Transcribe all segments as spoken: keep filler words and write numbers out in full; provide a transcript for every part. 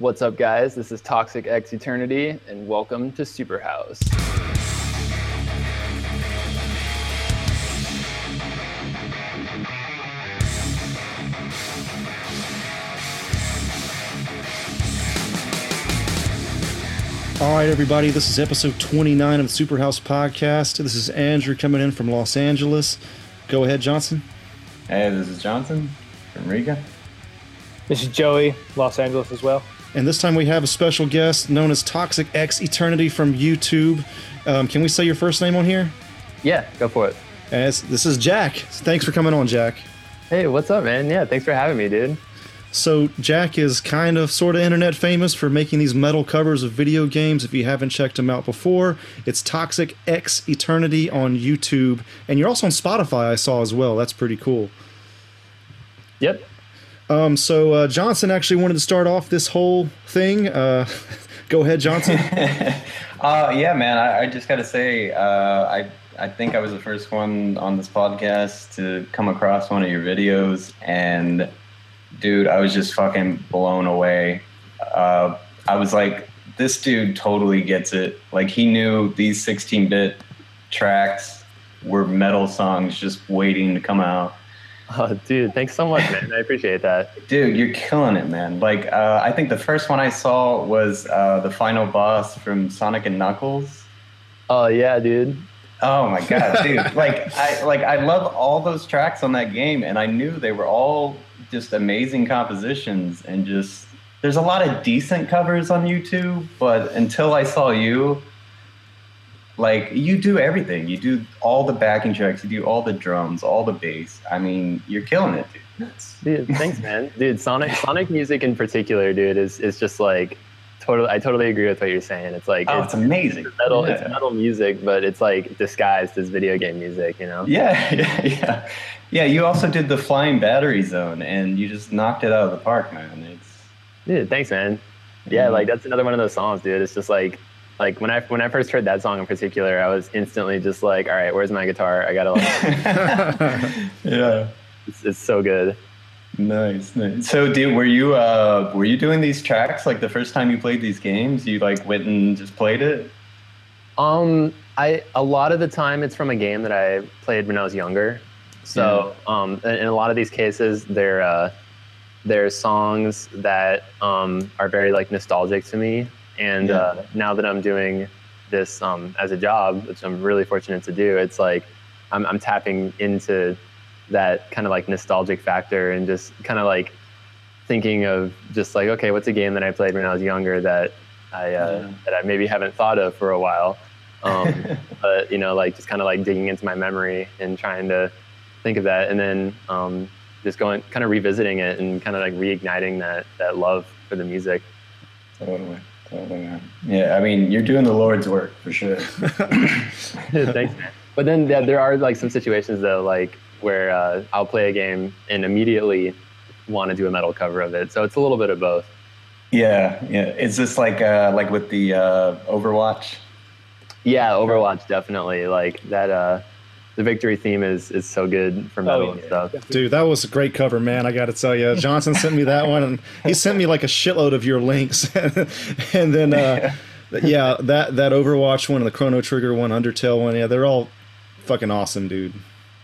What's up, guys? This is ToxicxEternity, and welcome to Superhouse. All right, everybody, this is episode twenty-nine of the Superhouse podcast. This is Andrew coming in from Los Angeles. Go ahead, Johnson. Hey, this is Johnson from Riga. This is Joey, Los Angeles as well. And this time we have a special guest known as ToxicxEternity from YouTube. Um, can we say your first name on here? Yeah, go for it. As this is Jack. Thanks for coming on, Jack. Hey, what's up, man? Yeah, thanks for having me, dude. So Jack is kind of sort of internet famous for making these metal covers of video games. If you haven't checked him out before, it's ToxicxEternity on YouTube. And you're also on Spotify, I saw as well. That's pretty cool. Yep. Um, so uh, Johnson actually wanted to start off this whole thing. Uh, go ahead, Johnson. uh, yeah, man. I, I just got to say, uh, I I think I was the first one on this podcast to come across one of your videos. And, dude, I was just fucking blown away. Uh, I was like, this dude totally gets it. Like, he knew these sixteen-bit tracks were metal songs just waiting to come out. Oh, dude, thanks so much, man. I appreciate that. Dude, you're killing it, man. Like, uh, I think the first one I saw was uh, the final boss from Sonic and Knuckles. Oh, yeah, dude. Oh, my God, dude. like, I, like, I love all those tracks on that game, and I knew they were all just amazing compositions. And just, there's a lot of decent covers on YouTube, but until I saw you, like, you do everything. You do all the backing tracks. You do all the drums, all the bass. I mean, you're killing it, dude. Dude, thanks, man. Dude, Sonic Sonic music in particular, dude, is is just like, totally. I totally agree with what you're saying. It's like, oh, it's, it's amazing. It's metal, yeah. It's metal music, but it's like disguised as video game music, you know? Yeah, yeah, yeah. Yeah, you also did the Flying Battery Zone, and you just knocked it out of the park, man. It's, dude, thanks, man. Yeah, mm-hmm. Like, that's another one of those songs, dude. It's just like, Like when I when I first heard that song in particular, I was instantly just like, all right, where's my guitar? I gotta. Yeah, it's, it's so good. Nice, nice. So, dude, were you uh, were you doing these tracks like the first time you played these games? You like went and just played it? Um, I a lot of the time it's from a game that I played when I was younger. So, yeah. um, in, in a lot of these cases, they're uh, they're songs that um are very like nostalgic to me. And yeah. uh, now that I'm doing this um, as a job, which I'm really fortunate to do, it's like I'm, I'm tapping into that kind of like nostalgic factor and just kind of like thinking of just like, okay, what's a game that I played when I was younger that I uh, yeah. that I maybe haven't thought of for a while, um, but you know, like just kind of like digging into my memory and trying to think of that, and then um, just going kind of revisiting it and kind of like reigniting that that love for the music. Totally. Yeah, I mean, you're doing the Lord's work for sure. Thanks, man. But then yeah, there are like some situations though, like where uh, I'll play a game and immediately want to do a metal cover of it. So it's a little bit of both. Yeah, yeah. Is this like uh, like with the uh, Overwatch? Yeah, Overwatch definitely. Like that. Uh, the victory theme is is so good for metal oh, yeah. and stuff. Dude, that was a great cover, man. I got to tell you, Johnson sent me that one, and he sent me like a shitload of your links. And then, uh, yeah, that that Overwatch one, and the Chrono Trigger one, Undertale one, yeah, they're all fucking awesome, dude.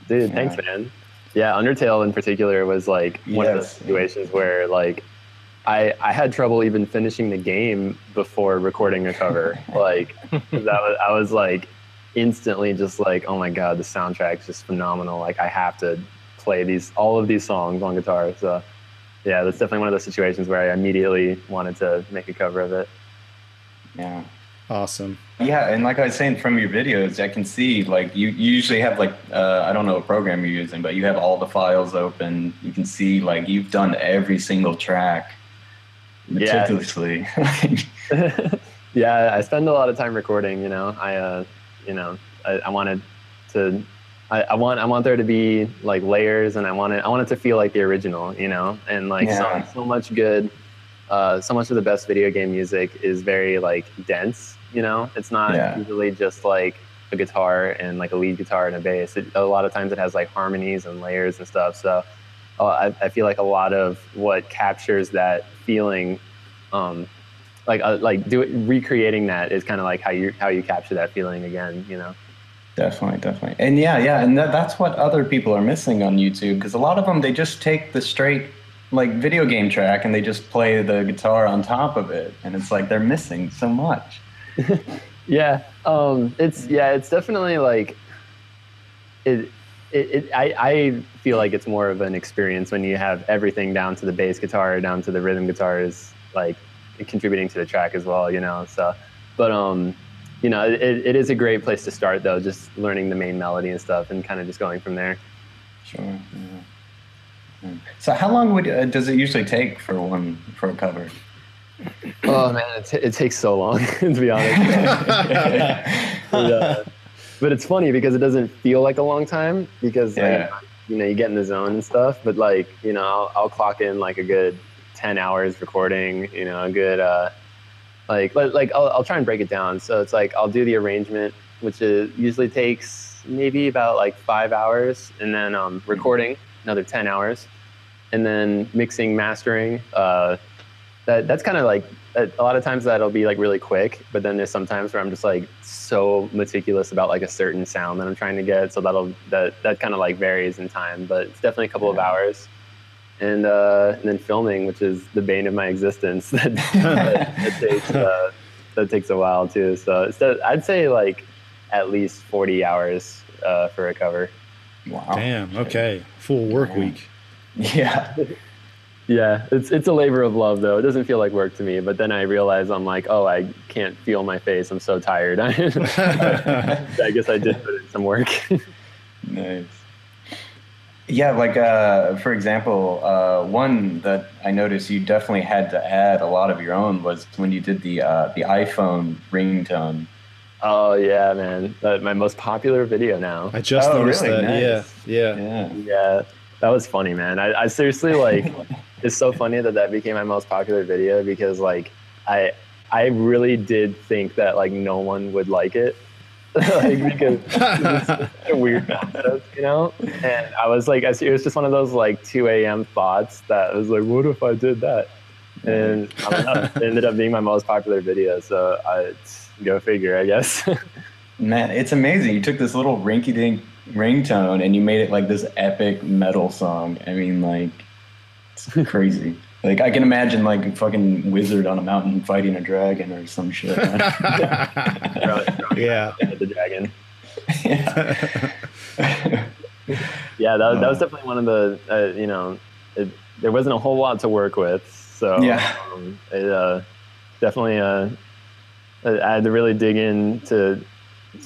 Dude, yeah. Thanks, man. Yeah, Undertale in particular was like one yes. of those situations where like I I had trouble even finishing the game before recording a cover. Like that was I was like. instantly just like, oh my God, the soundtrack's just phenomenal. Like I have to play these all of these songs on guitar. So yeah, that's definitely one of those situations where I immediately wanted to make a cover of it. Yeah. Awesome. Yeah, and like I was saying, from your videos, I can see like you, you usually have like, uh, I don't know what program you're using, but you have all the files open. You can see like you've done every single track meticulously. Yeah, yeah I spend a lot of time recording, you know. I, uh, You know, I, I wanted to, I, I want, I want there to be like layers, and I want it, I want it to feel like the original, you know, and like yeah. so, so much good, uh, so much of the best video game music is very like dense, you know. It's not yeah. usually just like a guitar and like a lead guitar and a bass. It, a lot of times it has like harmonies and layers and stuff. So uh, I, I feel like a lot of what captures that feeling um, like uh, like do it, recreating that is kind of like how you how you capture that feeling again, you know. Definitely, definitely, and yeah, yeah, and that, that's what other people are missing on YouTube, because a lot of them, they just take the straight like video game track and they just play the guitar on top of it, and it's like they're missing so much. Yeah, um, it's yeah, it's definitely like it. It, it I, I feel like it's more of an experience when you have everything down to the bass guitar, down to the rhythm guitars, like contributing to the track as well, you know. So, but um, you know, it it is a great place to start though, just learning the main melody and stuff, and kind of just going from there. Sure. Yeah. So how long would uh, does it usually take for one for a cover? Oh man, it, t- it takes so long to be honest. But, uh, but it's funny because it doesn't feel like a long time because yeah. like, you know you get in the zone and stuff. But like you know, I'll, I'll clock in like a good ten hours recording. You know, a good uh, like like I'll I'll try and break it down. So it's like I'll do the arrangement, which is, usually takes maybe about like five hours, and then um, recording another ten hours, and then mixing, mastering. Uh, That that's kind of like a lot of times that'll be like really quick, but then there's sometimes where I'm just like so meticulous about like a certain sound that I'm trying to get, so that'll that that kind of like varies in time, but it's definitely a couple yeah. of hours, and uh, and then filming, which is the bane of my existence, that, that, that takes uh, that takes a while too. So it's, I'd say like at least forty hours uh, for a cover. Wow! Damn. Okay. Full work Damn. week. Yeah. Yeah, it's it's a labor of love though. It doesn't feel like work to me, but then I realize I'm like, oh, I can't feel my face. I'm so tired. I guess I did put in some work. Nice. Yeah, like uh, for example, uh, one that I noticed you definitely had to add a lot of your own was when you did the uh, the iPhone ringtone. Oh yeah, man, uh, my most popular video now. I just oh, noticed really? that. Nice. Yeah, yeah, yeah. yeah. That was funny, man. I, I seriously like. It's so funny that that became my most popular video because like I I really did think that like no one would like it like because it's such a weird concept, you know. And I was like, I it was just one of those like two a.m. thoughts that I was like, what if I did that? And it ended up being my most popular video. So I go figure, I guess. Man, it's amazing. You took this little rinky-dink ringtone and you made it like this epic metal song. I mean, like. It's crazy. Like, I can imagine, like, a fucking wizard on a mountain fighting a dragon or some shit. Yeah. The dragon. Yeah. Yeah, that was, that was definitely one of the, uh, you know, it, there wasn't a whole lot to work with. So yeah. um, it uh, definitely, uh, I had to really dig in to,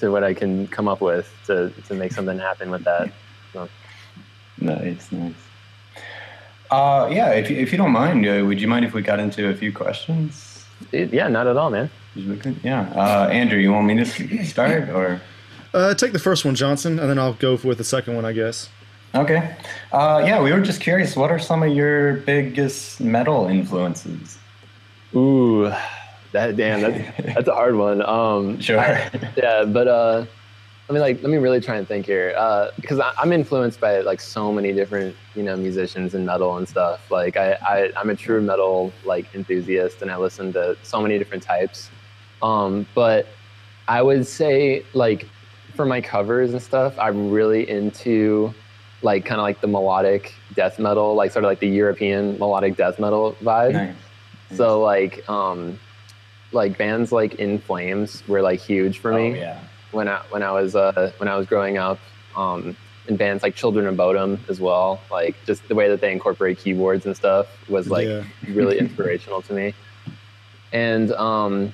to what I can come up with to, to make something happen with that. So. Nice, nice. Uh, yeah, if, if you don't mind, uh, would you mind if we got into a few questions? It, yeah, not at all, man. Yeah. Uh, Andrew, you want me to start? or uh, Take the first one, Johnson, and then I'll go with the second one, I guess. Okay. Uh, yeah, we were just curious, what are some of your biggest metal influences? Ooh, that damn, that's, that's a hard one. Um, sure. I, yeah, but... Uh, I mean, like, let me really try and think here, uh, because I, I'm influenced by like so many different, you know, musicians and metal and stuff. Like, I, I I'm a true metal like enthusiast, and I listen to so many different types. Um, but I would say, like, for my covers and stuff, I'm really into like kind of like the melodic death metal, like sort of like the European melodic death metal vibe. Nice. So like, um, like bands like In Flames were like huge for me. Oh, yeah. When I when I was uh, when I was growing up, um, in bands like Children of Bodom as well, like just the way that they incorporate keyboards and stuff was like yeah. really inspirational to me. And um,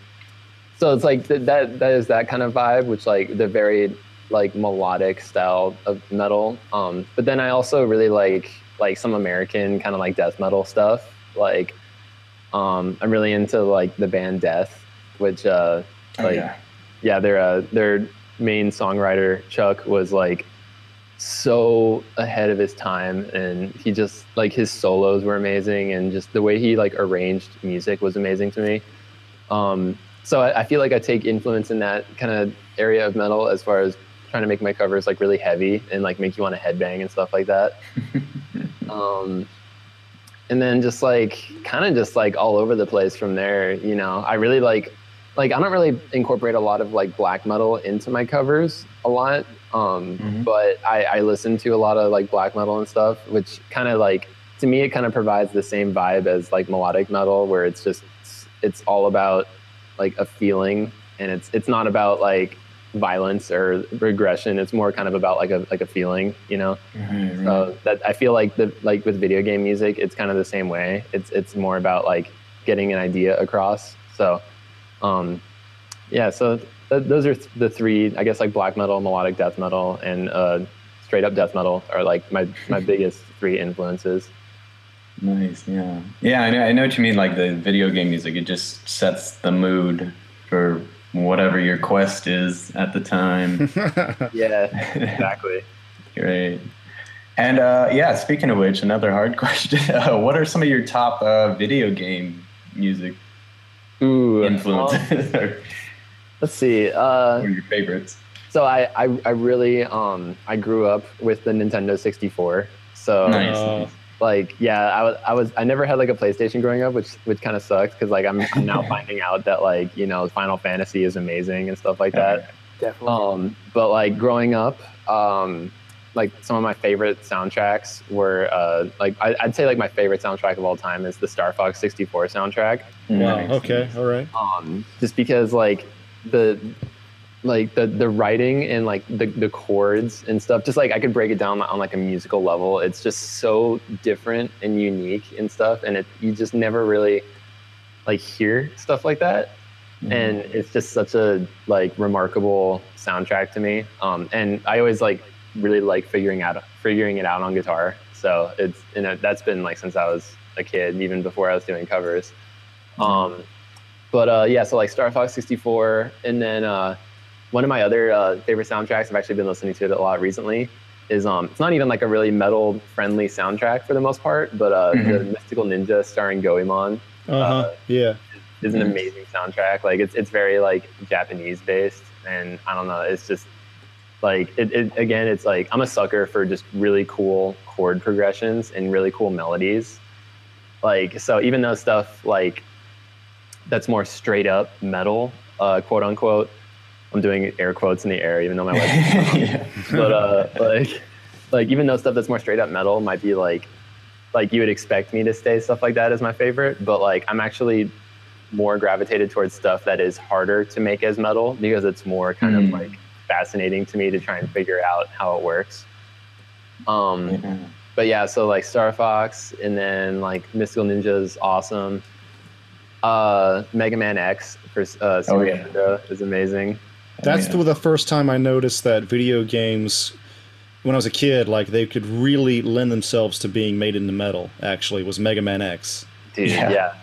so it's like th- that that is that kind of vibe, which like the very like melodic style of metal. Um, but then I also really like like some American kind of like death metal stuff. Like um, I'm really into like the band Death, which uh, like. Oh, yeah. Yeah, their uh, their main songwriter Chuck was like so ahead of his time, and he just like his solos were amazing, and just the way he like arranged music was amazing to me. Um, so I, I feel like I take influence in that kind of area of metal as far as trying to make my covers like really heavy and like make you want to headbang and stuff like that. um, and then just like kind of just like all over the place from there. You know, I really like, like I don't really incorporate a lot of like black metal into my covers a lot, um, mm-hmm. but I, I listen to a lot of like black metal and stuff, which kind of like, to me, it kind of provides the same vibe as like melodic metal, where it's just, it's, it's all about like a feeling, and it's it's not about like violence or regression. It's more kind of about like a like a feeling, you know. Mm-hmm, so right. that I feel like the like with video game music, it's kind of the same way. It's it's more about like getting an idea across. So, um, yeah. So th- those are th- the three, I guess, like black metal, melodic death metal, and uh, straight up death metal are like my my biggest three influences. Nice, yeah. Yeah, I know, I know what you mean, like the video game music, it just sets the mood for whatever your quest is at the time. Yeah, exactly. Great. And uh, yeah, speaking of which, another hard question. Uh, what are some of your top uh, video game music Ooh, influences? Um, let's see. Uh, what are your favorites? So I, I, I really, um, I grew up with the Nintendo sixty-four. So nice. Uh, Like, yeah, I was, I was, I never had like a PlayStation growing up, which, which kind of sucks. Cause like, I'm, I'm now finding out that like, you know, Final Fantasy is amazing and stuff like that. Yeah, definitely. Um, but like growing up, um, like some of my favorite soundtracks were, uh, like, I, I'd say like my favorite soundtrack of all time is the Star Fox sixty-four soundtrack. Wow. Okay. All right. Um, just because like the, like the, the writing and like the, the chords and stuff, just like I could break it down on like a musical level. It's just so different and unique and stuff. And it, you just never really like hear stuff like that. Mm-hmm. And it's just such a like remarkable soundtrack to me. Um, and I always like really like figuring out, figuring it out on guitar. So it's, you know, that's been like since I was a kid, even before I was doing covers. Um, but uh, yeah, so like Star Fox sixty-four, and then, uh, one of my other uh, favorite soundtracks, I've actually been listening to it a lot recently, is um, it's not even like a really metal-friendly soundtrack for the most part, but uh, mm-hmm. the Mystical Ninja starring Goemon, uh-huh. uh, yeah, is an mm-hmm. amazing soundtrack. Like it's it's very like Japanese-based, and I don't know, it's just like it, it again, it's like I'm a sucker for just really cool chord progressions and really cool melodies. Like so, even though stuff like that's more straight-up metal, uh, quote unquote. I'm doing air quotes in the air, even though my wife. yeah. But uh, like, like even though stuff that's more straight up metal might be like, like you would expect me to say stuff like that is my favorite. But like, I'm actually more gravitated towards stuff that is harder to make as metal because it's more kind mm. of like fascinating to me to try and figure out how it works. Um, mm-hmm. But yeah, so like Star Fox, and then like Mystical Ninja's awesome. Uh, Mega Man X for uh, Super oh, yeah. Nintendo is amazing. That's yeah. the first time I noticed that video games, when I was a kid, like they could really lend themselves to being made into metal, actually, was Mega Man X. Dude, yeah. yeah.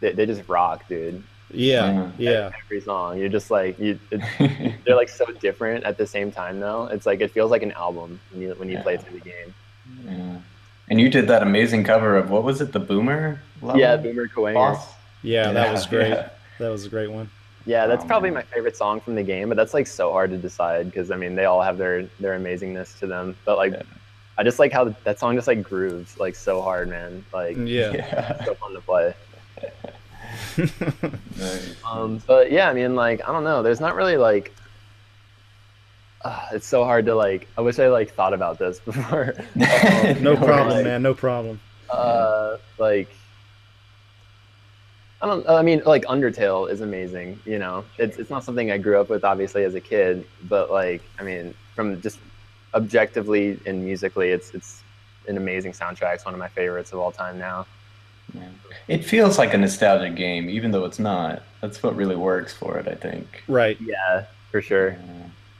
They, they just rock, dude. Yeah, like, yeah. Every song, you're just like, you, it, they're like so different at the same time, though. It's like, it feels like an album when you, when you yeah. play through the game. Yeah. And you did that amazing cover of, what was it, the Boomer? Level? Yeah, Boomer Kuwanger. Yeah, yeah, that was great. Yeah. That was a great one. Yeah, that's oh, probably man. my favorite song from the game, but that's like so hard to decide because I mean they all have their their amazingness to them. But like, yeah. I just like how that song just like grooves like so hard, man. Like, yeah, yeah. so fun to play. Nice. Um, but yeah, I mean, like I don't know. There's not really like. Uh, it's so hard to like. I wish I like thought about this before. um, no problem, like, man. No problem. Uh, like. I don't. I mean, like Undertale is amazing. You know, it's it's not something I grew up with, obviously, as a kid. But like, I mean, from just objectively and musically, it's it's an amazing soundtrack. It's one of my favorites of all time now. Yeah. It feels like a nostalgic game, even though it's not. That's what really works for it, I think. Right. Yeah, for sure. Yeah.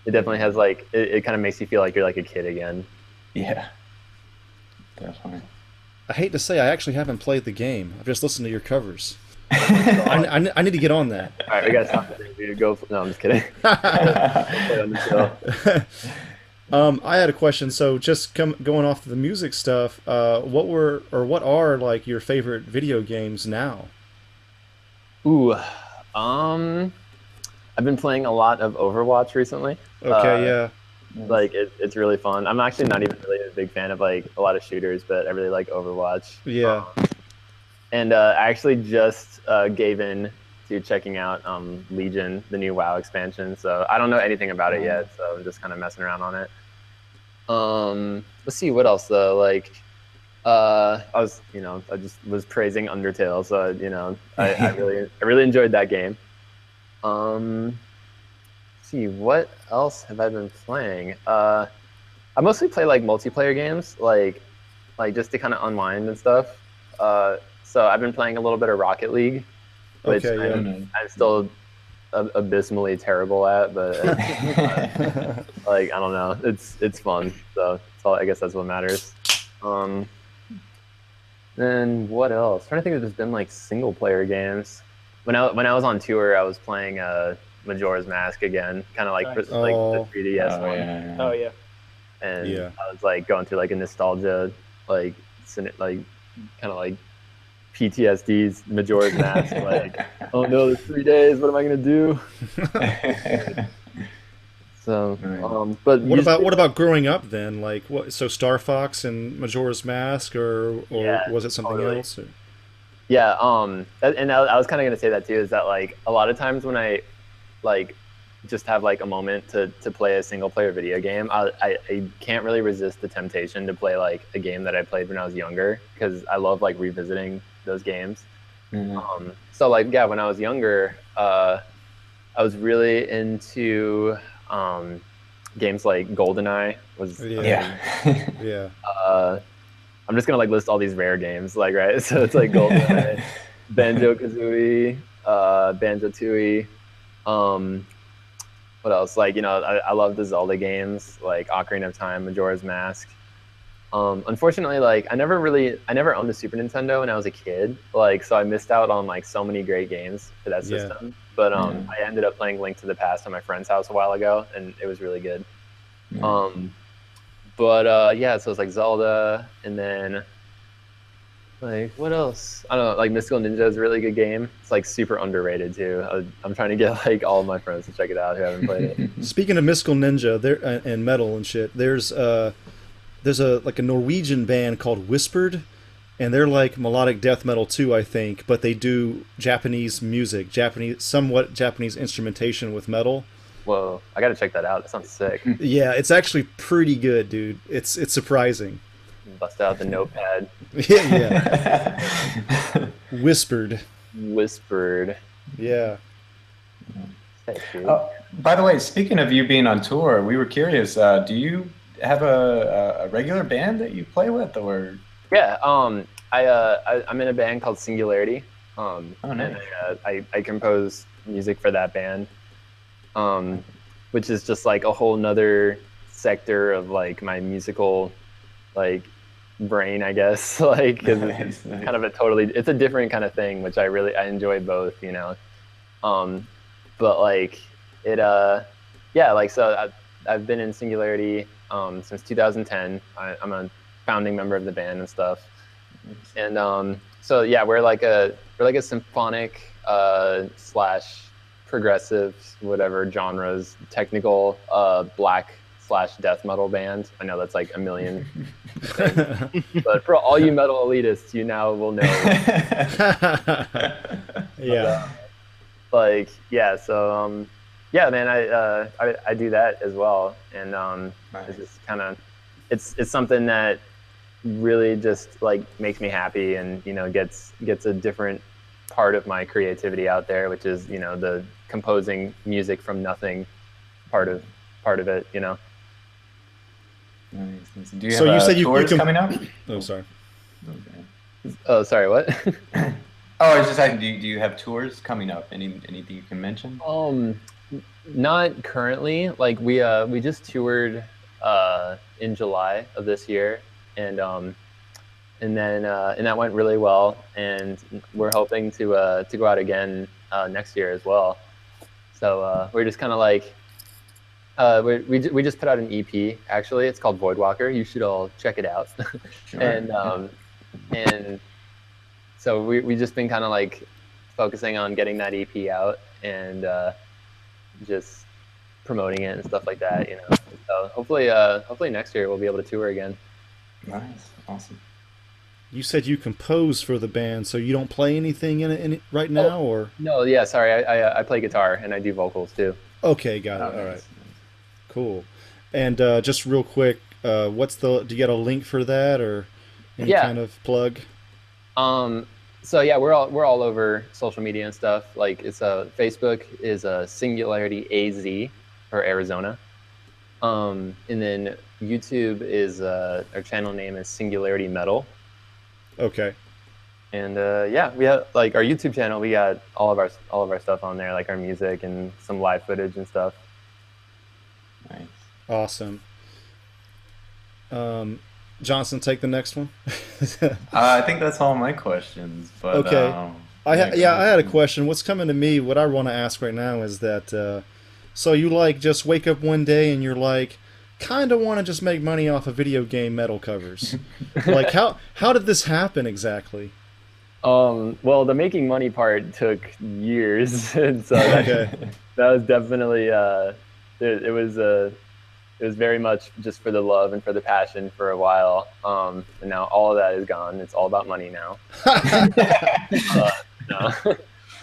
It definitely has like. It, it kind of makes you feel like you're like a kid again. Yeah. Definitely. I hate to say, I actually haven't played the game. I've just listened to your covers. I, I, I need to get on that. All right, we gotta stop it. Go. No, I'm just kidding. um, I had a question. So, just come going off of the music stuff. Uh, what were or what are like your favorite video games now? Ooh, um, I've been playing a lot of Overwatch recently. Okay, uh, yeah. Like it, it's really fun. I'm actually not even really big fan of like a lot of shooters, but I really like Overwatch. Yeah. Um, and uh, I actually just uh, gave in to checking out um, Legion, the new WoW expansion. So I don't know anything about it yet. So I'm just kind of messing around on it. Um, let's see what else though. Like, uh, I was, you know, I just was praising Undertale. So you know, I, I really, I really enjoyed that game. Um, let's see, what else have I been playing? Uh, I mostly play like multiplayer games, like, like just to kind of unwind and stuff. Uh, so I've been playing a little bit of Rocket League, which okay, I'm, yeah. I'm still ab abysmally terrible at, but uh, like I don't know, it's it's fun. So it's all, I guess that's what matters. Um, then what else? I'm trying to think if there's been like single player games. When I when I was on tour, I was playing uh, Majora's Mask again, kind of like nice. for, like oh, the three D S oh, one. Yeah. Oh yeah. And yeah. I was like going through like a nostalgia, like like kind of like P T S D's Majora's Mask. Like, oh no, there's three days. What am I gonna do? So, um, but what about what about growing up then? Like, what? So Star Fox and Majora's Mask, or or yeah, was it something totally. else? Or? Yeah, um, and I was kind of gonna say that too. Is that like a lot of times when I like just have like a moment to to play a single player video game, I, I I can't really resist the temptation to play like a game that I played when I was younger, because I love like revisiting those games. Mm-hmm. Um, so like yeah, when I was younger, uh, I was really into um, games like Goldeneye. Was yeah um, yeah. Uh, I'm just gonna like list all these rare games, like right. So it's like Goldeneye, Banjo-Kazooie, uh, Banjo-Tooie. Um, what else? Like you know, I, I love the Zelda games, like Ocarina of Time, Majora's Mask. Um, unfortunately, like I never really, I never owned a Super Nintendo when I was a kid, like so I missed out on like so many great games for that system. Yeah. But um, yeah. I ended up playing Link to the Past at my friend's house a while ago, and it was really good. Yeah. Um, but uh, yeah, so it's like Zelda, and then like what else? I don't know. Like Mystical Ninja is a really good game. It's like super underrated too. I, I'm trying to get like all of my friends to check it out who haven't played it. Speaking of Mystical Ninja, there and metal and shit, there's uh. There's a like a Norwegian band called Whispered, and they're like melodic death metal too, I think. But they do Japanese music, Japanese somewhat Japanese instrumentation with metal. Whoa, I gotta check that out. That sounds sick. Yeah, it's actually pretty good, dude. It's it's surprising. Bust out the notepad. Yeah, yeah. Whispered. Whispered. Yeah. Thank you. Uh, by the way, speaking of you being on tour, we were curious. Uh, do you have a, a regular band that you play with, or? Yeah, um, I, uh, I I'm in a band called Singularity. Um, oh, nice. And I, uh, I I compose music for that band, um, which is just like a whole nother sector of like my musical, like, brain, I guess. Like, cause nice, it's nice. kind of a totally it's a different kind of thing, which I really I enjoy both, you know. Um, but like it uh, yeah, like so I, I've been in Singularity. Um, since two thousand ten, I, I'm a founding member of the band and stuff, and um, so yeah, we're like a we're like a symphonic uh, slash progressive whatever genres technical uh, black slash death metal band. I know that's like a million things, but for all you metal elitists, you now will know. Yeah, but, like yeah, so. Um, Yeah, man, I, uh, I I do that as well, and um, nice. It's just kind of it's it's something that really just like makes me happy, and you know gets gets a different part of my creativity out there, which is you know the composing music from nothing part of part of it, you know. Nice. Do you have so you said you, you can... coming up? Oh, sorry. Okay. Oh, sorry. What? Oh, I was just asking. Do you, do you have tours coming up? Any anything you can mention? Um. Not currently. Like we uh we just toured uh in July of this year, and um and then uh and that went really well, and we're hoping to uh to go out again uh next year as well. So uh we're just kind of like uh we we, we just put out an E P actually. It's called Voidwalker. You should all check it out. Sure. And um and so we we just been kind of like focusing on getting that E P out, and uh just promoting it and stuff like that, you know. So hopefully uh hopefully next year we'll be able to tour again. Nice. Awesome. You said you compose for the band, so you don't play anything in it, in it right now, oh, or? No, yeah, sorry. I, I I play guitar and I do vocals too. Okay, got it. Oh, all nice. Right. Cool. And uh, just real quick, uh, what's the? Do you get a link for that or any yeah. kind of plug? Um. So yeah, we're all we're all over social media and stuff. Like it's a uh, Facebook is a uh, Singularity A Z for Arizona, um, and then YouTube is uh, our channel name is Singularity Metal. Okay. And uh, yeah, we have like our YouTube channel. We got all of our all of our stuff on there, like our music and some live footage and stuff. Nice. Awesome. Um, Johnson, take the next one. uh, I think that's all my questions. But, okay. Um, I ha yeah, one. I had a question. What's coming to me? What I want to ask right now is that. Uh, so you like just wake up one day and you're like, kind of want to just make money off of video game metal covers. Like how how did this happen exactly? Um. Well, the making money part took years, and so that, okay. that was definitely. Uh, it, it was a. Uh, It was very much just for the love and for the passion for a while, um, and now all of that is gone. It's all about money now. uh, no.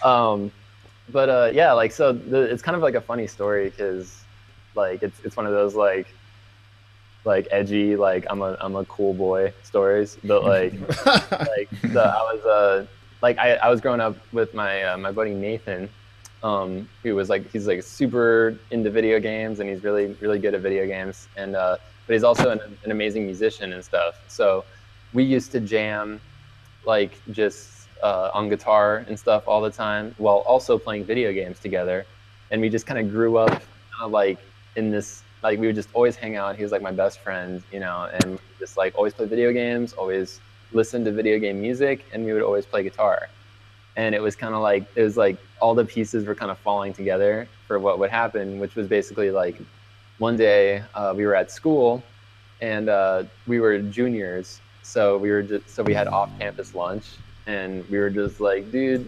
um, but uh, yeah, like so, the, it's kind of like a funny story because, like, it's it's one of those like, like edgy, like I'm a I'm a cool boy stories. But like, like so I was uh, like I I was growing up with my uh, my buddy Nathan. Um, he was like he's like super into video games and he's really really good at video games and uh, but he's also an, an amazing musician and stuff. So we used to jam like just uh, on guitar and stuff all the time while also playing video games together. And we just kind of grew up uh, like in this like we would just always hang out. He was like my best friend, you know, and just like always play video games, always listen to video game music, and we would always play guitar. And it was kind of like, it was like all the pieces were kind of falling together for what would happen, which was basically like one day uh, we were at school and uh, we were juniors. So we were just, so we had off campus lunch and we were just like, dude,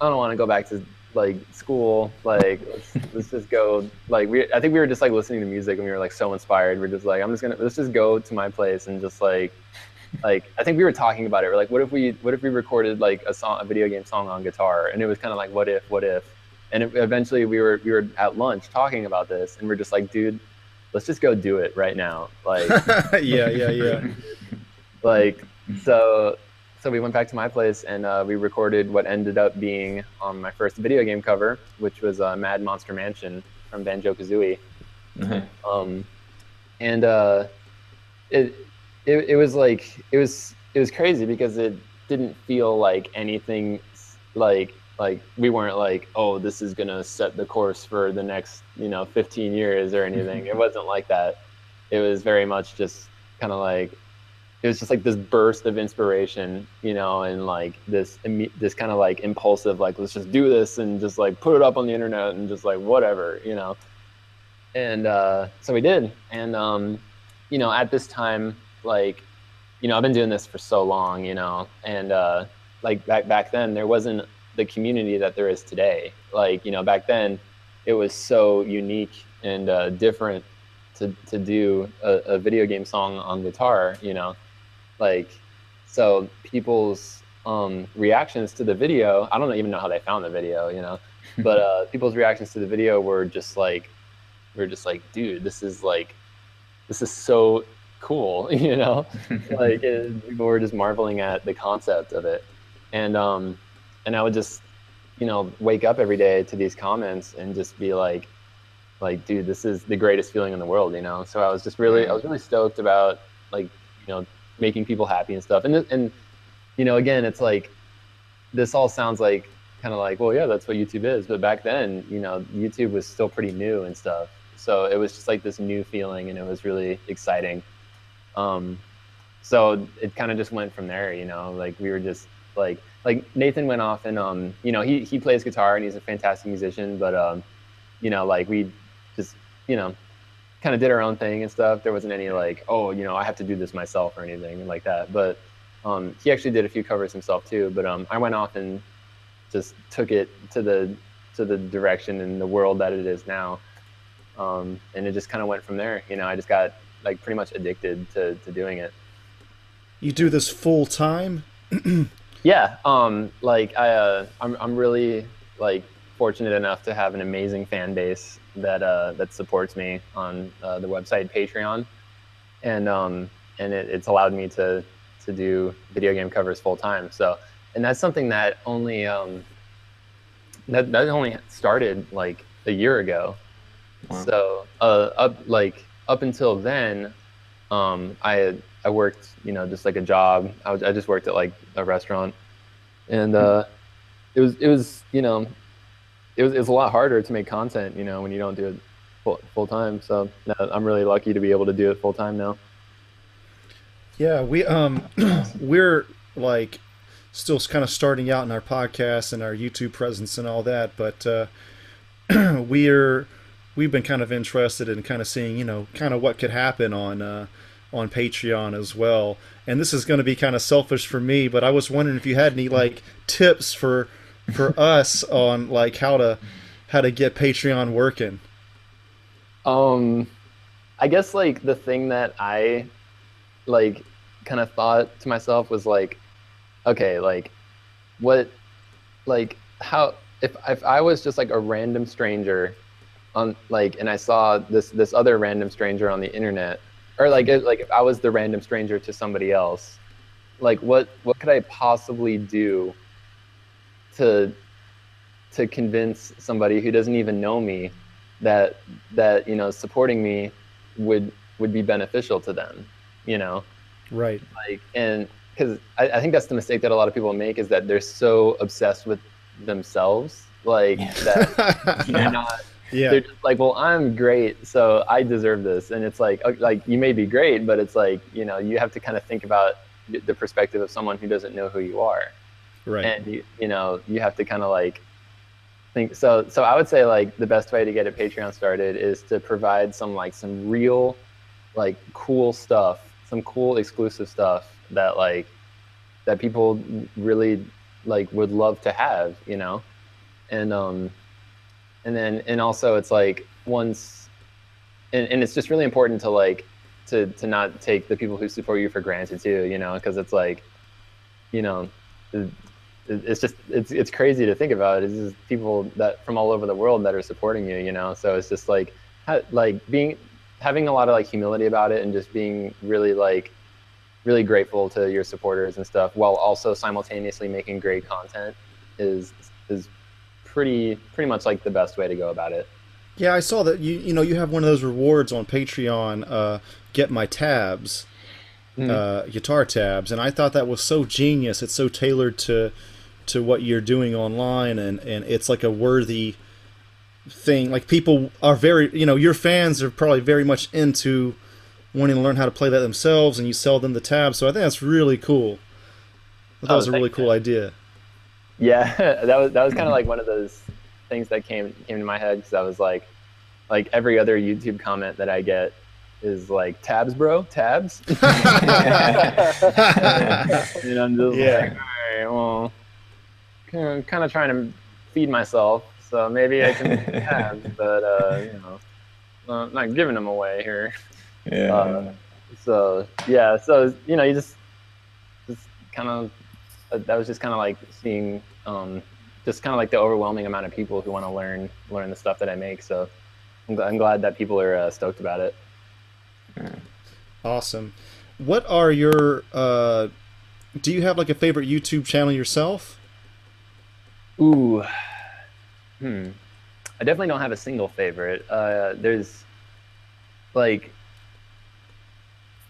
I don't want to go back to like school. Like, let's, let's just go. Like, we, I think we were just like listening to music and we were like so inspired. We're just like, I'm just going to, let's just go to my place and just like, Like I think we were talking about it. We're like, what if we what if we recorded like a song, a video game song on guitar? And it was kind of like, what if, what if? And it, eventually we were we were at lunch talking about this, and we're just like, dude, let's just go do it right now. Like, yeah, yeah, yeah. Like so, so we went back to my place and uh, we recorded what ended up being um, my first video game cover, which was uh, Mad Monster Mansion from Banjo-Kazooie. Mm-hmm. Um, and uh, it. It, it was like it was it was crazy because it didn't feel like anything like like we weren't like, oh, this is gonna set the course for the next, you know, fifteen years or anything. It wasn't like that. It was very much just kind of like it was just like this burst of inspiration, you know, and like this this kind of like impulsive like, let's just do this and just like put it up on the internet and just like whatever, you know. And uh, so we did. And um, you know, at this time, like, you know, I've been doing this for so long, you know, and uh, like back back then there wasn't the community that there is today. Like, you know, back then it was so unique and uh, different to, to do a, a video game song on guitar, you know, like, so people's um, reactions to the video, I don't even know how they found the video, you know, but uh, people's reactions to the video were just like, were just like, dude, this is like, this is so cool, you know, like it, people were just marveling at the concept of it. And um and I would just, you know, wake up every day to these comments and just be like like dude, this is the greatest feeling in the world, you know. So I was just really I was really stoked about like, you know, making people happy and stuff. And and you know, again, it's like this all sounds like kind of like, well, yeah, that's what YouTube is, but back then, you know, YouTube was still pretty new and stuff, so it was just like this new feeling and it was really exciting. Um, so it kind of just went from there, you know, like we were just like, like Nathan went off and, um, you know, he, he plays guitar and he's a fantastic musician, but, um, you know, like we just, you know, kind of did our own thing and stuff. There wasn't any like, oh, you know, I have to do this myself or anything like that. But, um, he actually did a few covers himself too, but, um, I went off and just took it to the, to the direction and the world that it is now. Um, and it just kind of went from there. You know, I just got like pretty much addicted to, to doing it. You do this full time? Yeah, um, like I, uh, I'm, I'm really like fortunate enough to have an amazing fan base that uh, that supports me on uh, the website Patreon, and um, and it, it's allowed me to to do video game covers full time. So, and that's something that only um, that that only started like a year ago. Wow. So, uh, up like up until then, um, I had. I worked, you know, just like a job. I, was, I just worked at like a restaurant, and uh, it was, it was, you know, it was, it was a lot harder to make content, you know, when you don't do it full, full time. So no, I'm really lucky to be able to do it full time now. Yeah, we um, we're like still kind of starting out in our podcast and our YouTube presence and all that, but uh, we're we've been kind of interested in kind of seeing, you know, kind of what could happen on. Uh, on Patreon as well. And this is going to be kind of selfish for me, but I was wondering if you had any like tips for for us on like how to how to get Patreon working. Um I guess like the thing that I like kind of thought to myself was like, okay, like what like how if if I was just like a random stranger on like and I saw this this other random stranger on the internet, or like, like if I was the random stranger to somebody else, like what, what could I possibly do to, to convince somebody who doesn't even know me that, that, you know, supporting me would, would be beneficial to them, you know? Right. Like, and cause I, I think that's the mistake that a lot of people make, is that they're so obsessed with themselves. Like yeah. that they're yeah. not, Yeah. They're just like, well, I'm great, so I deserve this. And it's like, like you may be great, but it's like, you know, you have to kind of think about the perspective of someone who doesn't know who you are. Right. And, you, you know, you have to kind of like think. So, so I would say like the best way to get a Patreon started is to provide some like some real, like cool stuff, some cool exclusive stuff that like, that people really like would love to have, you know? And, um, And then, and also it's like once, and, and it's just really important to like, to, to not take the people who support you for granted too, you know, cause it's like, you know, it's just, it's, it's crazy to think about. It's just people that from all over the world that are supporting you, you know? So it's just like, ha, like being, having a lot of like humility about it and just being really like, really grateful to your supporters and stuff, while also simultaneously making great content is, is pretty pretty much like the best way to go about it. Yeah, I saw that you you know you have one of those rewards on Patreon, uh get my tabs, mm. uh guitar tabs, and I thought that was so genius. It's so tailored to to what you're doing online, and and it's like a worthy thing. Like people are very, you know, your fans are probably very much into wanting to learn how to play that themselves, and you sell them the tabs. So I think that's really cool. I thought oh, it was a really cool you. idea. Yeah, that was that was kind of like one of those things that came came to my head, because I was like, like every other YouTube comment that I get is like, tabs, bro, tabs. And I'm just yeah. like, all right, well, I'm kind of trying to feed myself, so maybe I can make tabs, but uh, you know, I'm not giving them away here. Yeah. Uh, so yeah, so you know, you just just kind of. That was just kind of like seeing, um, just kind of like the overwhelming amount of people who want to learn learn the stuff that I make. So I'm, I'm glad that people are uh, stoked about it. Awesome. What are your? Uh, do you have like a favorite YouTube channel yourself? Ooh, hmm. I definitely don't have a single favorite. Uh, there's like,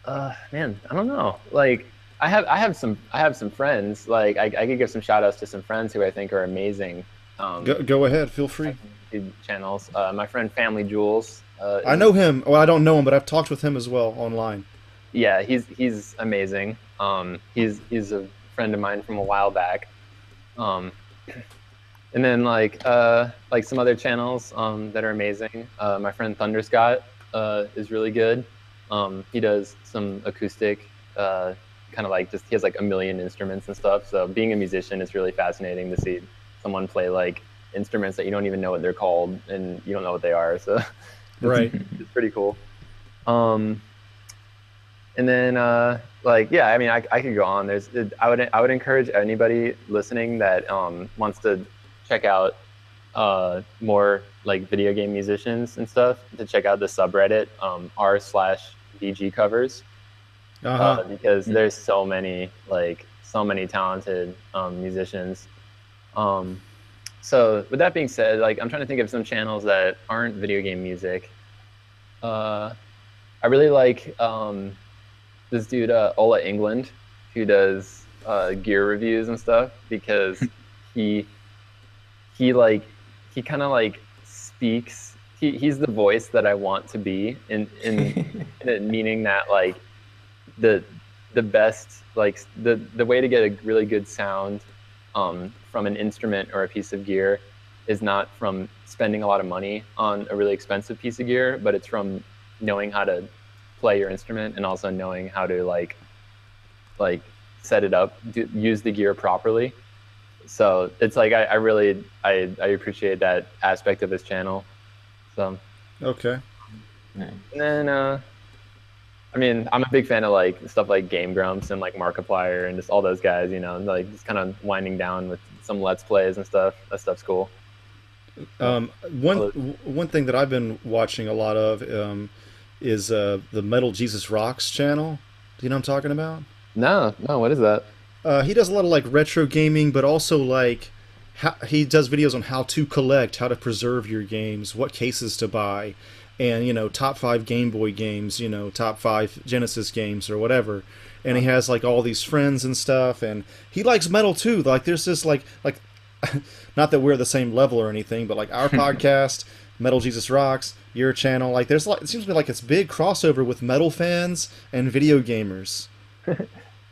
uh, man, I don't know, like. I have I have some I have some friends, like I, I could give some shout outs to some friends who I think are amazing. Um, go, go ahead, feel free. YouTube channels. Uh, my friend Family Jules. Uh, I know him. Well, I don't know him, but I've talked with him as well online. Yeah, he's he's amazing. Um, he's he's a friend of mine from a while back. Um, and then like uh, like some other channels um, that are amazing. Uh, my friend Thunder Scott uh, is really good. Um, he does some acoustic. Uh, kind of like just he has like a million instruments and stuff, so being a musician, it's really fascinating to see someone play like instruments that you don't even know what they're called and you don't know what they are, so it's, right it's pretty cool. Um and then uh like, yeah, I mean, I, I could go on. There's, I would, I would encourage anybody listening that um, wants to check out uh, more like video game musicians and stuff to check out the subreddit um, r slash V G covers uh -huh. uh, because there's so many like so many talented um, musicians. Um, so with that being said, like I'm trying to think of some channels that aren't video game music. Uh, I really like um, this dude, uh, Ola England, who does uh, gear reviews and stuff, because he, he like, he kind of like speaks, he, he's the voice that I want to be in, in, in meaning that like the, the best, like the, the way to get a really good sound um, from an instrument or a piece of gear is not from spending a lot of money on a really expensive piece of gear, but it's from knowing how to play your instrument and also knowing how to like like set it up, do, use the gear properly. So it's like I, I really I, I appreciate that aspect of his channel. So okay. And then uh I mean, I'm a big fan of like stuff like Game Grumps and like Markiplier and just all those guys, you know, like just kind of winding down with some Let's Plays and stuff. That stuff's cool. Um, one one thing that I've been watching a lot of um, is uh, the Metal Jesus Rocks channel. Do you know what I'm talking about? No, no. What is that? Uh, he does a lot of like retro gaming, but also like how, he does videos on how to collect, how to preserve your games, what cases to buy, and you know, top five Game Boy games, you know, top five Genesis games or whatever. And he has like all these friends and stuff, and he likes metal too. Like there's this like like. Not that we're the same level or anything, but like our podcast, Metal Jesus Rocks, your channel, like there's like, it seems to me like it's big crossover with metal fans and video gamers.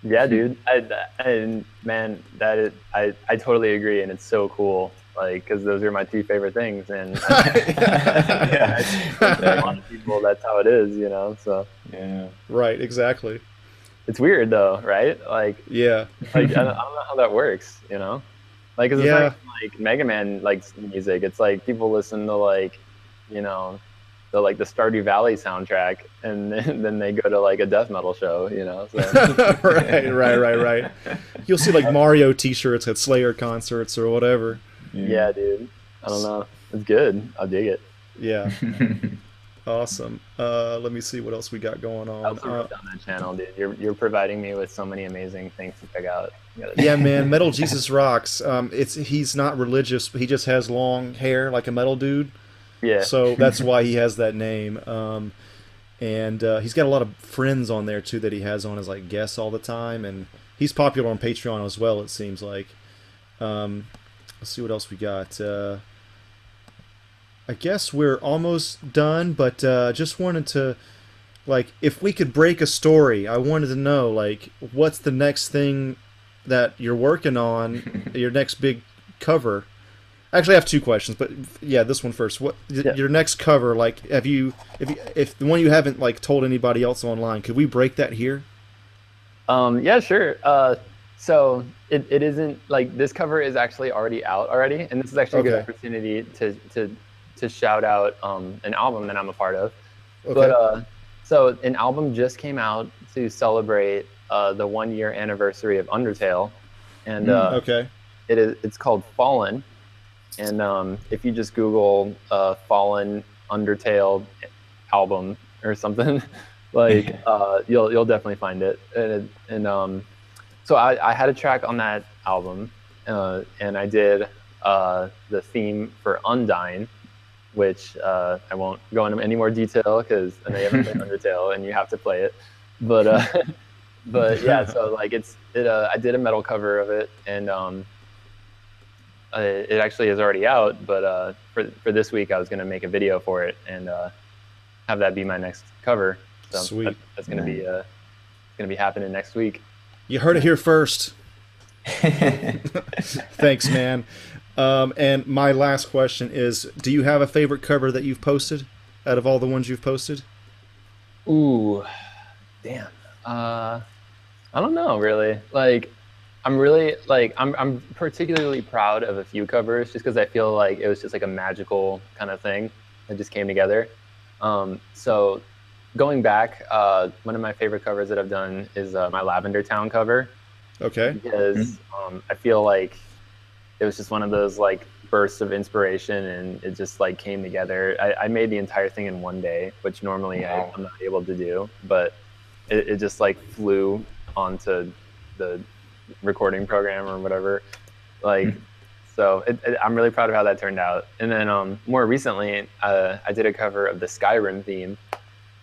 Yeah, dude, I, I man, that is, I I totally agree, and it's so cool, like because those are my two favorite things, and yeah, a lot of people, that's how it is, you know. So yeah, right, exactly. It's weird though, right? Like yeah, like I don't, I don't know how that works, you know. Like, it's yeah. like, like Mega Man likes music. It's like people listen to like, you know, the like the Stardew Valley soundtrack, and then, then they go to like a death metal show, you know. So. Right, right, right, right. You'll see like Mario T-shirts at Slayer concerts or whatever. Yeah. Yeah, dude. I don't know. It's good. I dig it. Yeah. Awesome. Uh, let me see what else we got going on. I also wrote down that channel, dude. You're you're providing me with so many amazing things to check out. Yeah, man. Metal Jesus Rocks. Um, it's he's not religious, but he just has long hair like a metal dude. Yeah. So that's why he has that name. Um, and uh, he's got a lot of friends on there too that he has on as like guests all the time, and he's popular on Patreon as well. It seems like. Um, let's see what else we got. Uh, I guess we're almost done, but uh, just wanted to, like, if we could break a story, I wanted to know, like, what's the next thing that you're working on, your next big cover? Actually, I have two questions, but yeah, this one first. What yeah. your next cover? Like, have you, if you, if the one you haven't like told anybody else online, could we break that here? Um, yeah, sure. Uh, so it it isn't like this cover is actually already out already, and this is actually okay. a good opportunity to to. to shout out um, an album that I'm a part of. Okay. But uh, so an album just came out to celebrate uh, the one year anniversary of Undertale. And mm, uh, okay. it is, it's called Fallen. And um, if you just Google uh, Fallen Undertale album or something, like uh, you'll, you'll definitely find it. And, and um, so I, I had a track on that album uh, and I did uh, the theme for Undyne, which uh, I won't go into any more detail because I know you haven't played Undertale and you have to play it. But uh, but yeah, so like it's it. Uh, I did a metal cover of it, and um, it actually is already out. But uh, for for this week, I was gonna make a video for it and uh, have that be my next cover. So sweet. That, that's gonna yeah. be uh, gonna be happening next week. You heard it here first. Thanks, man. Um, and my last question is, do you have a favorite cover that you've posted out of all the ones you've posted? Ooh, damn. Uh, I don't know, really. Like, I'm really, like, I'm, I'm particularly proud of a few covers just because I feel like it was just like a magical kind of thing that just came together. Um, so going back, uh, one of my favorite covers that I've done is uh, my Lavender Town cover. Okay. Because mm-hmm. um, I feel like it was just one of those like bursts of inspiration, and it just like came together. I, I made the entire thing in one day, which normally wow. I, I'm not able to do, but it, it just like flew onto the recording program or whatever. Like, mm-hmm. so it, it, I'm really proud of how that turned out. And then um, more recently, uh, I did a cover of the Skyrim theme,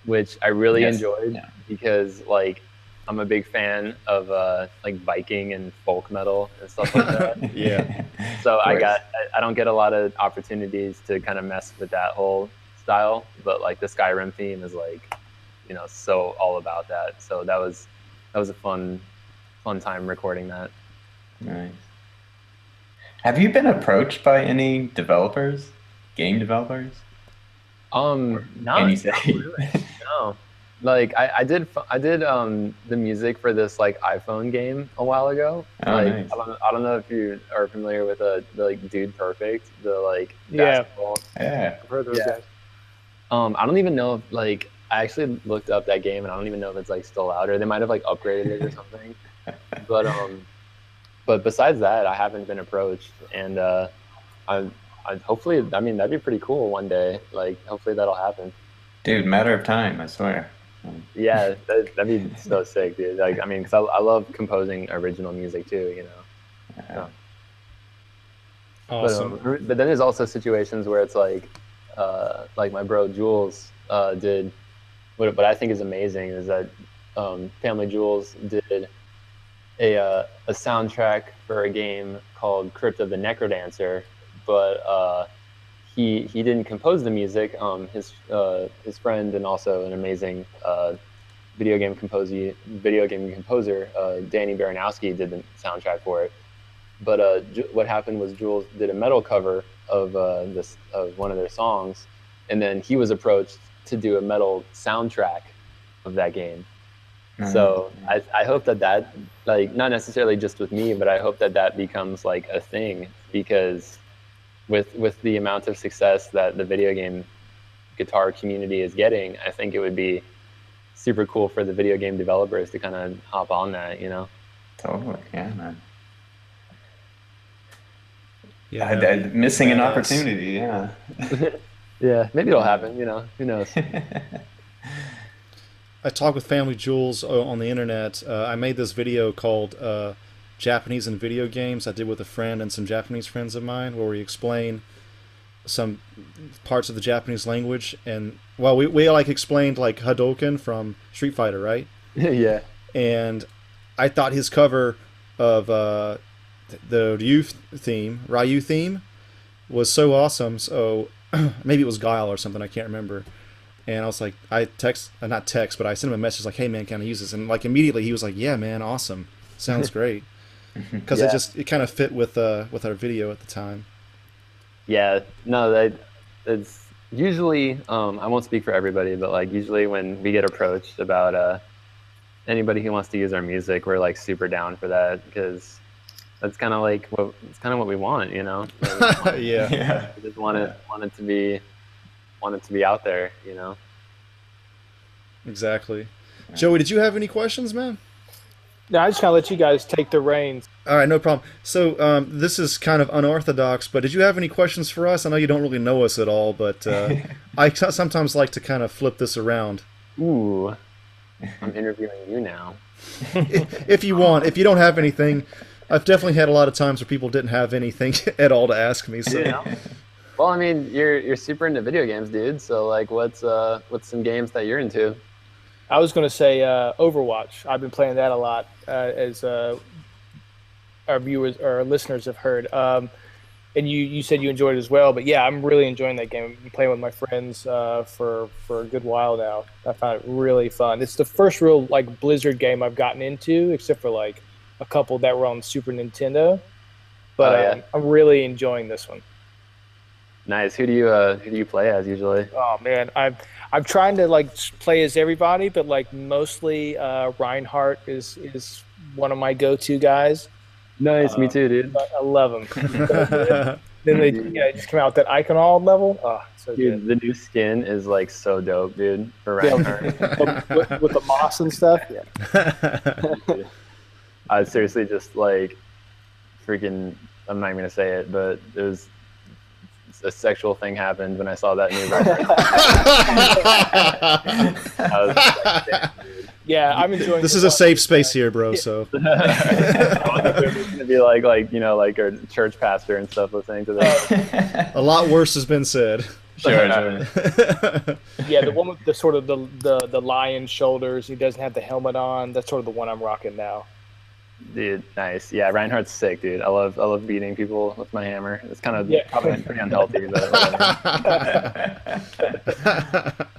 which I really yes. enjoyed yeah. because like I'm a big fan of uh, like Viking and folk metal and stuff like that. yeah. So I got I, I don't get a lot of opportunities to kind of mess with that whole style, but like the Skyrim theme is like, you know, so all about that. So that was that was a fun fun time recording that. Nice. Have you been approached by any developers, game developers? Um, not, not really. No. Like I, I did, I did um, the music for this like iPhone game a while ago. Oh, like nice. I, don't, I don't know if you are familiar with uh, the like Dude Perfect, the like basketball. Yeah, yeah. yeah. Um, I don't even know if like I actually looked up that game, and I don't even know if it's like still out, or they might have like upgraded it or something. But um, but besides that, I haven't been approached, and uh, I, I hopefully, I mean, that'd be pretty cool one day. Like hopefully that'll happen. Dude, matter of time, I swear. Yeah, that, that'd be so sick, dude. Like, I mean, because I, I love composing original music too, you know. Yeah. Awesome. But, um, but then there's also situations where it's like, uh, like my bro Jules uh, did. What, what I think is amazing is that um, Family Jules did a uh, a soundtrack for a game called Crypt of the Necrodancer, but. Uh, He, he didn't compose the music. Um, his uh, his friend and also an amazing uh, video game composer, video game composer, uh, Danny Baranowski, did the soundtrack for it. But uh, what happened was Jules did a metal cover of uh, this of one of their songs, and then he was approached to do a metal soundtrack of that game. Mm-hmm. So I I hope that that like not necessarily just with me, but I hope that that becomes like a thing, because. With with the amount of success that the video game guitar community is getting, I think it would be super cool for the video game developers to kind of hop on that, you know? Totally, yeah, man. Yeah, I, I, missing an opportunity, yeah. Yeah, maybe it'll happen, you know, who knows? I talked with Family Jules on the internet. Uh, I made this video called... Uh, Japanese and video games. I did with a friend and some Japanese friends of mine, where we explain some parts of the Japanese language. And well, we, we like explained like Hadouken from Street Fighter, right? Yeah. And I thought his cover of uh, the Ryu theme, Ryu theme, was so awesome. So maybe it was Guile or something. I can't remember. And I was like, I text, uh, not text, but I sent him a message like, "Hey man, can I use this?" And like immediately he was like, "Yeah man, awesome. Sounds great." Because yeah. it just it kind of fit with uh with our video at the time. Yeah, no, that it's usually um I won't speak for everybody, but like usually when we get approached about uh anybody who wants to use our music, we're like super down for that, because that's kind of like what it's kind of what we want, you know. Want, yeah. yeah, we just want it yeah. want it to be want it to be out there, you know. Exactly. Yeah. Joey, did you have any questions, man? No, I just kind of let you guys take the reins. All right, no problem. So um, this is kind of unorthodox, but did you have any questions for us? I know you don't really know us at all, but uh, I sometimes like to kind of flip this around. Ooh, I'm interviewing you now. If you want. If you don't have anything, I've definitely had a lot of times where people didn't have anything at all to ask me. So. Yeah. Well, I mean, you're you're super into video games, dude. So like, what's uh, what's some games that you're into? I was going to say uh, Overwatch. I've been playing that a lot, uh, as uh, our viewers or our listeners have heard. Um, and you, you said you enjoyed it as well. But yeah, I'm really enjoying that game. I've been playing with my friends uh, for for a good while now. I found it really fun. It's the first real like Blizzard game I've gotten into, except for like a couple that were on Super Nintendo. But oh, yeah. um, I'm really enjoying this one. Nice. Who do you uh, who do you play as usually? Oh man, I'm I'm trying to like play as everybody, but like mostly uh, Reinhardt is is one of my go-to guys. Nice, uh, me too, dude. I love him. Then they yeah, it just came out that Iconall level. Oh, so dude, good. The new skin is like so dope, dude. For Reinhardt, yeah, with, with, with the moss and stuff. Yeah. I was seriously just like, freaking. I'm not even gonna say it, but it was. A sexual thing happened when I saw that new record. I was like, damn, dude. Yeah, I'm enjoying. This is a safe space here, bro. So I was gonna be like, like you know, like our church pastor and stuff listening to that. A lot worse has been said. Sure. Yeah, the one with the sort of the the the lion shoulders. He doesn't have the helmet on. That's sort of the one I'm rocking now. Dude, nice. Yeah, Reinhardt's sick, dude. I love I love beating people with my hammer. It's kind of yeah. probably pretty unhealthy, but whatever.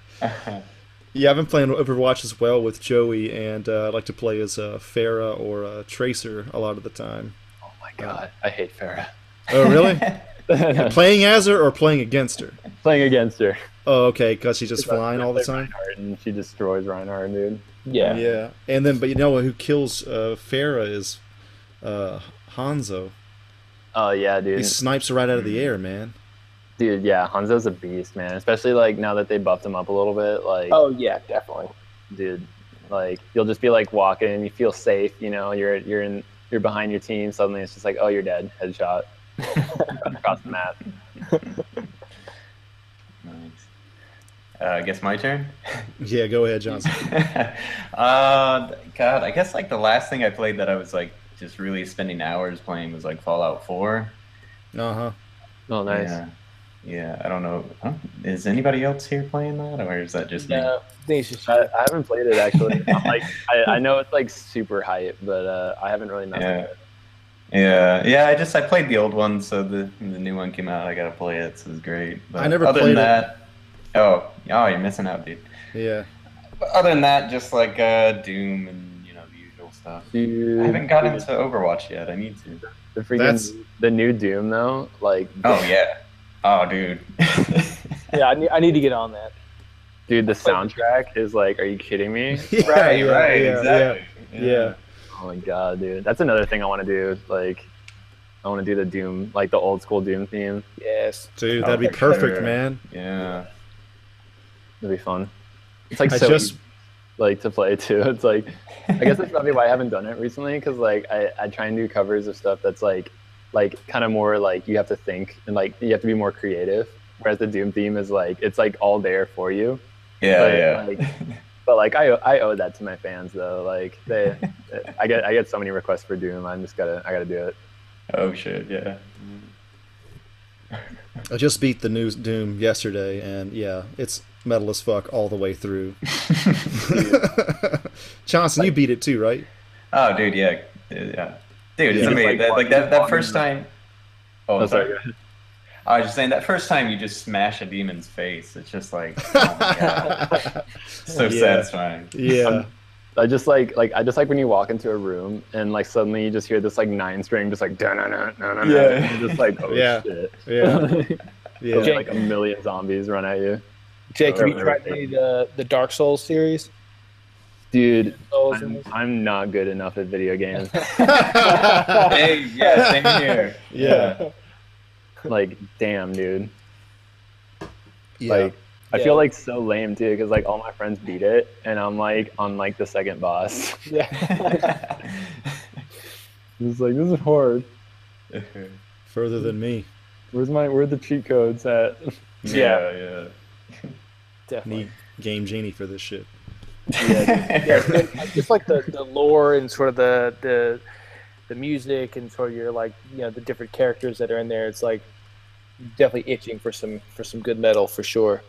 Yeah, I've been playing Overwatch as well with Joey, and uh, I like to play as uh, Pharah or uh, Tracer a lot of the time. Oh my god, I hate Pharah. Oh really? Playing as her or playing against her? Playing against her. Oh, okay, because she's just she's flying all the time? Reinhardt, and she destroys Reinhardt, dude. Yeah. Yeah. And then, but you know who kills uh, Pharah is uh, Hanzo. Oh, yeah, dude. He snipes her right out of the air, man. Dude, yeah, Hanzo's a beast, man. Especially, like, now that they buffed him up a little bit. Like, oh, yeah, definitely. Dude, like, you'll just be, like, walking and you feel safe, you know, you're you're in, you're behind your team. Suddenly it's just like, oh, you're dead. Headshot. Across the map. Uh, I guess my turn? Yeah, go ahead, Johnson. uh, God, I guess like the last thing I played that I was like just really spending hours playing was like Fallout four. Uh-huh. Oh, nice. Yeah. Yeah, I don't know. Huh? Is anybody else here playing that, or is that just no, me? I, I haven't played it, actually. I'm like, I, I know it's like super hype, but uh, I haven't really messed yeah. with it. Yeah, yeah. I just I played the old one, so the the new one came out. I gotta play it, so it's great. But I never other played than that. It. Oh, oh, you're missing out, dude. Yeah. But other than that, just like uh, Doom and you know the usual stuff. Dude, I haven't gotten into Overwatch yet. I need to. The freaking That's... the new Doom though, like. Oh yeah. Oh dude. Yeah, I need I need to get on that. Dude, the soundtrack is like, are you kidding me? Yeah, right, right, yeah, exactly. Yeah. Yeah. Yeah. Oh my god, dude. That's another thing I want to do. Like, I want to do the Doom, like the old school Doom theme. Yes. Dude, that'd be perfect, sure. man. Yeah. It'll be fun. It's like I so just... easy, like to play too. It's like, I guess that's probably why I haven't done it recently, because like I, I try and do covers of stuff that's like like kind of more like you have to think and like you have to be more creative. Whereas the Doom theme is like it's like all there for you. Yeah, but, yeah. Like, but like I I owe that to my fans though. Like they I get I get so many requests for Doom. I'm just gotta I gotta do it. Oh shit! Yeah. I just beat the new Doom yesterday, and yeah, it's metal as fuck all the way through. Johnson, like, you beat it too, right? Oh, dude, yeah, yeah, dude, yeah. It's amazing. Like that, like that, that first time. Oh, I'm sorry. sorry. I was just saying that first time you just smash a demon's face. It's just like, oh my god, so yeah. satisfying. Yeah. I'm, I just like like I just like when you walk into a room and like suddenly you just hear this like nine string just like da na na na na na. And you're just like, oh yeah. shit. Yeah. Yeah. Jake, like a million zombies run at you. Jake, have you tried the the Dark Souls series? Dude, Souls I'm, I'm not good enough at video games. Hey, yeah, same here. Yeah. Like, damn, dude. Yeah. Like I yeah. feel like so lame too, because like all my friends beat it, and I'm like on like the second boss. Yeah. Just like, this is hard. Further than me. Where's my where are the cheat codes at? Yeah, yeah. yeah. Definitely. Need Game Genie for this shit. Yeah, yeah. Just like the, the lore and sort of the the the music and sort of your like you know the different characters that are in there. It's like definitely itching for some for some good metal for sure.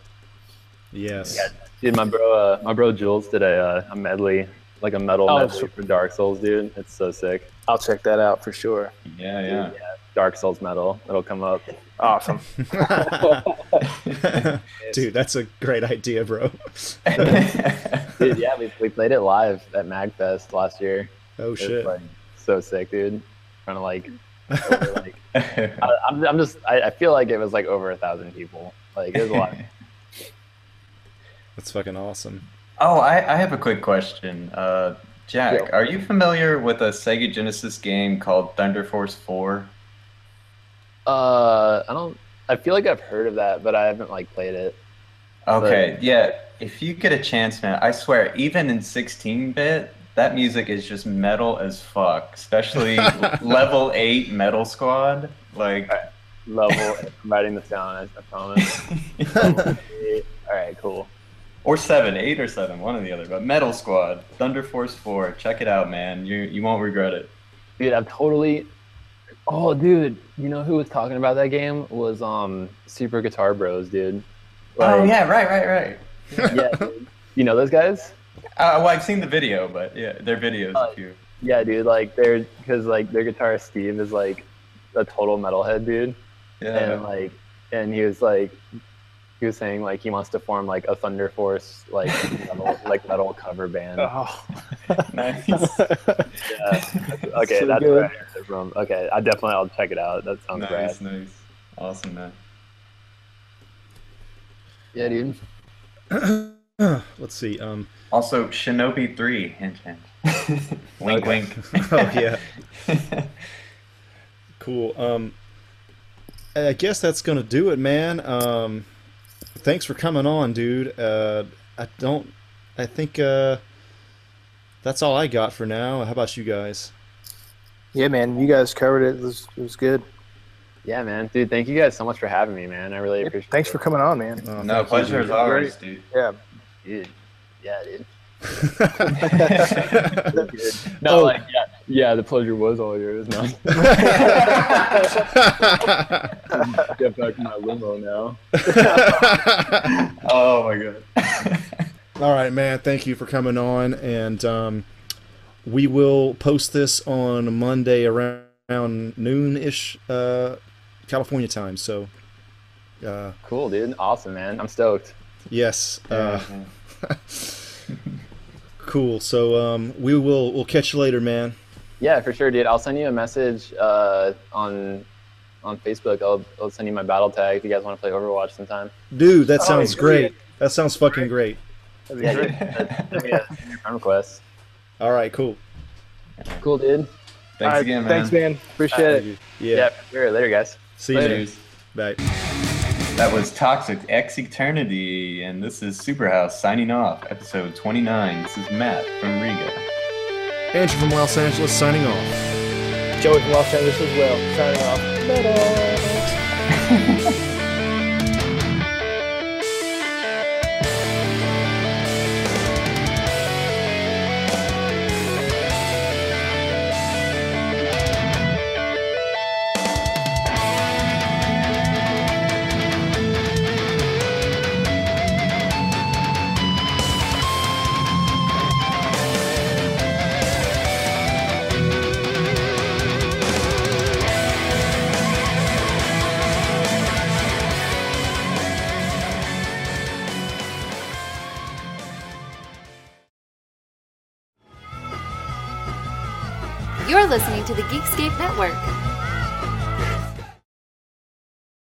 Yes. Yeah, dude, my bro, uh, my bro Jules did a, uh, a medley, like a metal oh, medley for Dark Souls, dude. It's so sick. I'll check that out for sure. Yeah, yeah. Dude, yeah. Dark Souls metal. It'll come up. Awesome. Dude, that's a great idea, bro. Dude, yeah, we we played it live at MagFest last year. Oh shit! It was, like, so sick, dude. Trying to like, over, like I, I'm I'm just I, I feel like it was like over a thousand people. Like it was a lot. That's fucking awesome. Oh, I, I have a quick question. Uh, Jack, yeah. are you familiar with a Sega Genesis game called Thunder Force Four? Uh, I don't. I feel like I've heard of that, but I haven't like played it. Okay, but yeah. If you get a chance, man, I swear, even in sixteen bit, that music is just metal as fuck. Especially level eight Metal Squad, like right. level. I'm writing this down. I, I promise. All right, cool. Or seven, eight or seven, one or the other. But Metal Squad, Thunder Force Four, check it out, man. You you won't regret it. Dude, I've totally. Oh, dude, you know who was talking about that game was um Super Guitar Bros, dude. Like, oh yeah, right, right, right. Yeah, dude. You know those guys? Uh, well, I've seen the video, but yeah, their videos uh, too. Yeah, dude, like they're because like their guitarist Steve is like a total metalhead, dude. Yeah. And like, and he was like. He was saying like he wants to form like a Thunder Force like metal, like metal cover band. Oh, nice. Yeah. Okay, so that's good. Where I heard it from. Okay, I definitely I'll check it out. That sounds nice, rad. Nice, nice, awesome, man. Yeah, dude. Let's see. Um. Also, Shinobi three. Hint, hint. Wink, wink. Oh yeah. Cool. Um. I guess that's gonna do it, man. Um. Thanks for coming on, dude. Uh, I don't. I think uh, that's all I got for now. How about you guys? Yeah, man. You guys covered it. It was, it was good. Yeah, man. Dude, thank you guys so much for having me, man. I really appreciate it. Thanks for coming on, man. Oh, no, pleasure as always, dude. Yeah. Dude. Yeah, dude. No, oh. like, yeah, yeah, the pleasure was all yours. No. Get back in my limo now. Oh my god. All right, man. Thank you for coming on, and um, we will post this on Monday around, around noon ish, uh, California time. So. Uh, cool, dude. Awesome, man. I'm stoked. Yes. Uh, yeah. Cool. So um, we will we'll catch you later, man. Yeah, for sure, dude. I'll send you a message uh, on on Facebook. I'll I'll send you my battle tag if you guys want to play Overwatch sometime. Dude, that sounds oh, great. Dude. That sounds fucking great. That'd be yeah, great. That'd be a friend request. All right, cool. Cool, dude. Thanks right, again, man. Thanks, man. Appreciate right, it. Yeah. yeah. For sure. Later, guys. See later. you, dudes. Bye. That was ToxicxEternity, and this is Superhouse signing off, episode twenty-nine. This is Matt from Riga. Andrew from Los Angeles signing off. Joey from Los Angeles as well, signing off. Bye-bye. Listening to the Geekscape Network.